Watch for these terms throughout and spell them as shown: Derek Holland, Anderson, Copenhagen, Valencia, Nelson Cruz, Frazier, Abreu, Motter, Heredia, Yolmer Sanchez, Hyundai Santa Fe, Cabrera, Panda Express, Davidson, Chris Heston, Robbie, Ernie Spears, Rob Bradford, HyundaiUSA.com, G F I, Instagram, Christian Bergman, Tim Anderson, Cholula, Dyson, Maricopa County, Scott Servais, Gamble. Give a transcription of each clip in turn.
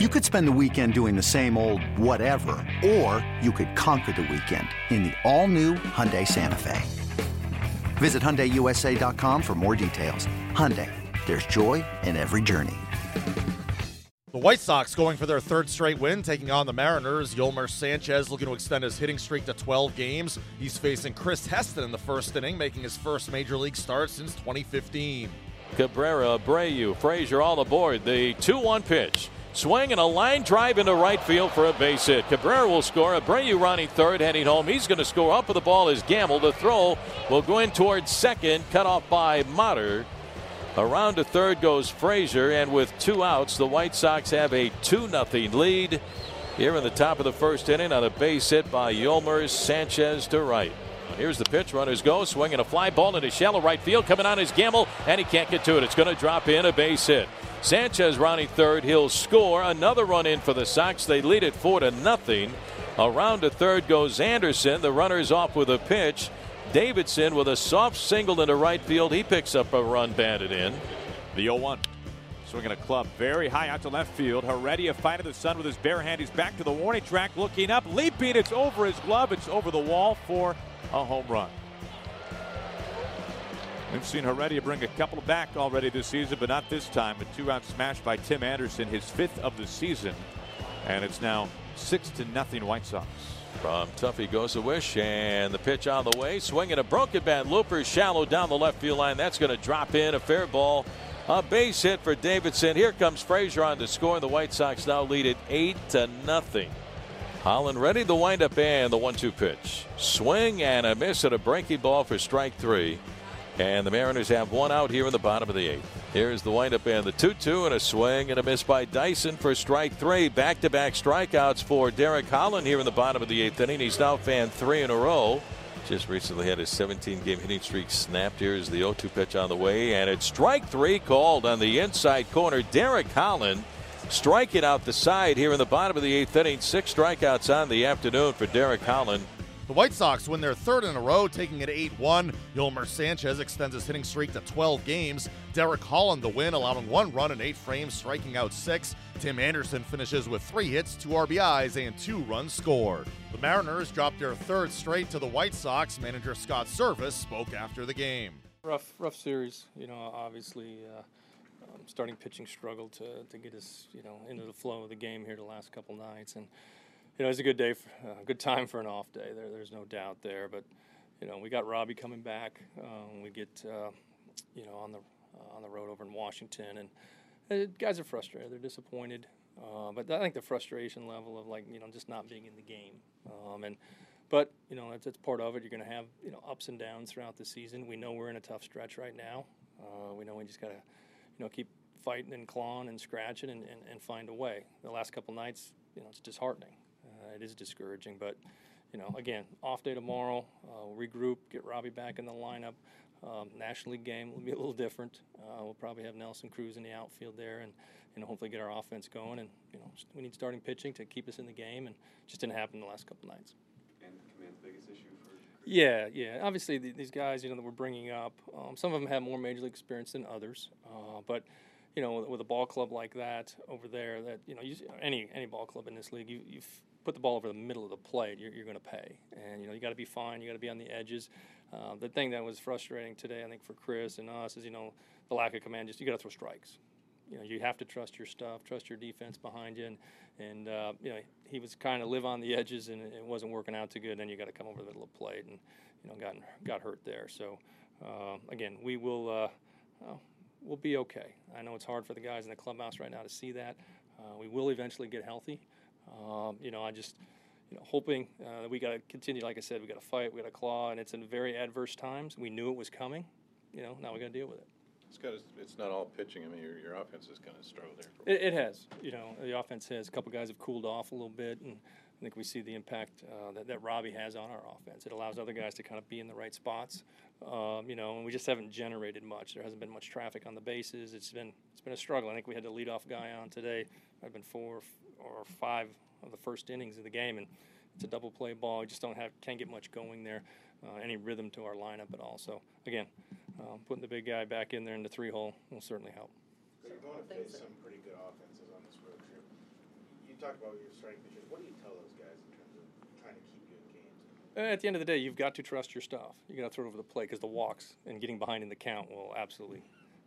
You could spend the weekend doing the same old whatever, or you could conquer the weekend in the all-new Hyundai Santa Fe. Visit HyundaiUSA.com for more details. Hyundai, there's joy in every journey. The White Sox going for their third straight win, taking on the Mariners. Yolmer Sanchez looking to extend his hitting streak to 12 games. He's facing Chris Heston in the first inning, making his first major league start since 2015. Cabrera, Abreu, Frazier all aboard. The 2-1 pitch. Swing and a line drive into right field for a base hit. Cabrera will score. Abreu running third, heading home. He's going to score. Up with the ball is Gamble. The throw will go in towards second. Cut off by Motter. Around to third goes Frazier, and with two outs, the White Sox have a 2-0 lead here in the top of the first inning on a base hit by Yolmer Sanchez to right. Here's the pitch. Runners go. Swinging a fly ball into shallow right field. Coming on is Gamble, and he can't get to it. It's going to drop in, a base hit. Sanchez rounding third. He'll score. Another run in for the Sox. They lead it 4-0. Around to third goes Anderson. The runner's off with a pitch. Davidson with a soft single into right field. He picks up a run batted in. The 0-1. Swinging a club very high out to left field. Heredia fighting the sun with his bare hand. He's back to the warning track, looking up, leaping. It's over his glove. It's over the wall for a home run. We've seen Heredia bring a couple back already this season, but not this time. A two-out smash by Tim Anderson, his fifth of the season. And it's now 6-0 White Sox. From Tuffy goes a wish, and the pitch on the way. Swinging a broken bat. Looper shallow down the left field line. That's going to drop in, a fair ball. A base hit for Davidson. Here comes Frazier on to score. The White Sox now lead it 8-0. Holland ready to wind up, and the 1-2 pitch. Swing and a miss at a breaking ball for strike three. And the Mariners have one out here in the bottom of the eighth. Here's the windup and the 2-2, and a swing and a miss by Dyson for strike three. Back-to-back strikeouts for Derek Holland here in the bottom of the eighth inning. He's now fanned three in a row. Just recently had his 17-game hitting streak snapped. Here's the 0-2 pitch on the way, and it's strike three called on the inside corner. Derek Holland striking out the side here in the bottom of the eighth inning. Six strikeouts on the afternoon for Derek Holland. The White Sox win their third in a row, taking it 8-1. Yolmer Sanchez extends his hitting streak to 12 games. Derek Holland the win, allowing one run in 8 frames, striking out 6. Tim Anderson finishes with 3 hits, 2 RBIs, and 2 runs scored. The Mariners dropped their third straight to the White Sox. Manager Scott Servais spoke after the game. Rough series, obviously. Starting pitching struggled to get us, into the flow of the game here the last couple nights, and it's a good day, good time for an off day. There's no doubt there. But we got Robbie coming back. We get on the road over in Washington, and guys are frustrated. They're disappointed. But I think the frustration level of just not being in the game. That's part of it. You're going to have ups and downs throughout the season. We know we're in a tough stretch right now. We know we just got to keep fighting and clawing and scratching and find a way. The last couple nights, it's disheartening. It is discouraging, but, again, off day tomorrow, regroup, get Robbie back in the lineup. National League game will be a little different. We'll probably have Nelson Cruz in the outfield there and, hopefully get our offense going. And, we need starting pitching to keep us in the game, and it just didn't happen the last couple nights. And command's biggest issue for Cruz? Yeah. Obviously, these guys, that we're bringing up, some of them have more major league experience than others, but with a ball club like that over there, that any ball club in this league, you put the ball over the middle of the plate, you're going to pay. And you got to be fine. You got to be on the edges. The thing that was frustrating today, I think, for Chris and us is the lack of command. Just you got to throw strikes. You have to trust your stuff, trust your defense behind you, and he was kind of live on the edges, and it wasn't working out too good. Then you got to come over the middle of the plate, and got hurt there. So again, we will. We'll be okay. I know it's hard for the guys in the clubhouse right now to see that. We will eventually get healthy. I just, hoping that we got to continue. Like I said, we got to fight, we got to claw, and it's in very adverse times. We knew it was coming. Now we got to deal with it. It's not all pitching. I mean, your offense has kind of struggled there. It has. The offense has. A couple guys have cooled off a little bit, and I think we see the impact that Robbie has on our offense. It allows other guys to kind of be in the right spots. And we just haven't generated much. There hasn't been much traffic on the bases. It's been a struggle. I think we had the leadoff guy on today. I've been 4 or 5 of the first innings of the game, and it's a double play ball. We just can't get much going there, any rhythm to our lineup at all. So again, putting the big guy back in there in the 3-hole will certainly help. So you're going to face some pretty good offenses on this road trip. talked about your starting pitchers. What do you tell those guys in terms of trying to keep you in games? At the end of the day, you've got to trust your stuff. You've got to throw it over the plate because the walks and getting behind in the count will absolutely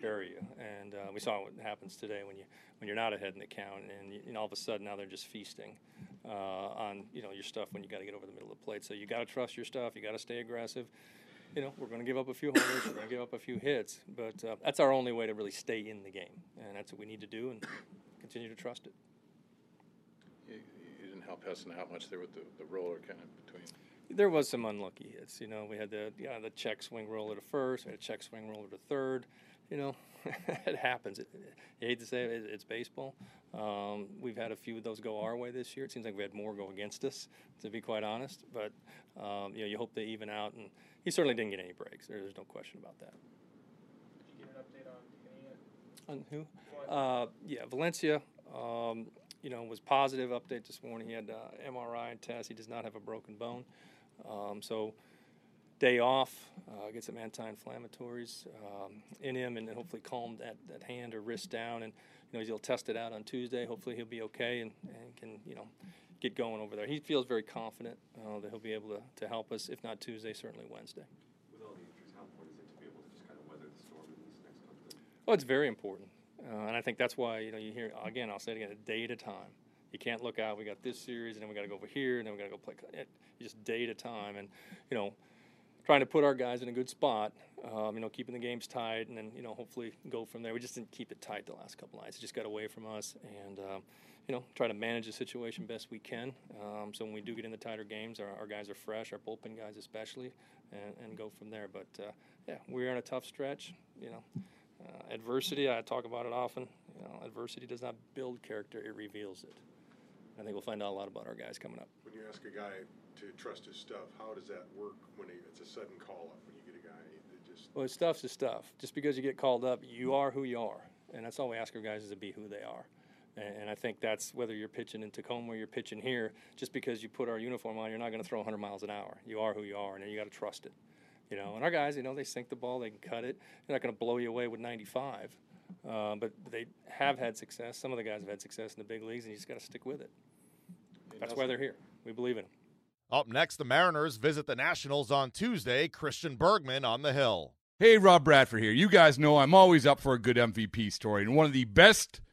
bury you. And we saw what happens today when you're not ahead in the count, and all of a sudden now they're just feasting on your stuff when you got to get over the middle of the plate. So you got to trust your stuff. You got to stay aggressive. We're going to give up a few homers, we're going to give up a few hits, but that's our only way to really stay in the game, and that's what we need to do and continue to trust it. You didn't help Heston out much there with the roller kind of between. There was some unlucky hits. We had the check swing roller to first, we had a check swing roller to third. It happens. You hate to say it, it's baseball. We've had a few of those go our way this year. It seems like we had more go against us, to be quite honest. But you hope they even out. And he certainly didn't get any breaks. There's no question about that. Did you get an update on who? Yeah, Valencia. Was positive update this morning. He had MRI test. He does not have a broken bone. Day off, get some anti-inflammatories in him, and hopefully calm that hand or wrist down. And he'll test it out on Tuesday. Hopefully he'll be okay and can get going over there. He feels very confident that he'll be able to help us. If not Tuesday, certainly Wednesday. With all the injuries, how important is it to be able to just kind of weather the storm in these next couple of days? Oh, it's very important, and I think that's why you hear again. I'll say it again: a day at a time. You can't look out. We got this series, and then we got to go over here, and then we got to go play. Just day at a time, and trying to put our guys in a good spot, keeping the games tight, and then, hopefully go from there. We just didn't keep it tight the last couple nights. It just got away from us, and, try to manage the situation best we can. So when we do get into tighter games, our guys are fresh, our bullpen guys especially, and go from there. But, we're in a tough stretch, Adversity, I talk about it often. Adversity does not build character, it reveals it. I think we'll find out a lot about our guys coming up. When you ask a guy to trust his stuff, how does that work when it's a sudden call-up, when you get a guy that just... Well, his stuff's his stuff. Just because you get called up, you are who you are. And that's all we ask our guys is to be who they are. And I think that's whether you're pitching in Tacoma or you're pitching here, just because you put our uniform on, you're not going to throw 100 miles an hour. You are who you are, and you got to trust it. And our guys, they sink the ball, they can cut it. They're not going to blow you away with 95. But they have had success. Some of the guys have had success in the big leagues, and you just got to stick with it. That's why they're here. We believe in them. Up next, the Mariners visit the Nationals on Tuesday. Christian Bergman on the Hill. Hey, Rob Bradford here. You guys know I'm always up for a good MVP story, and one of the best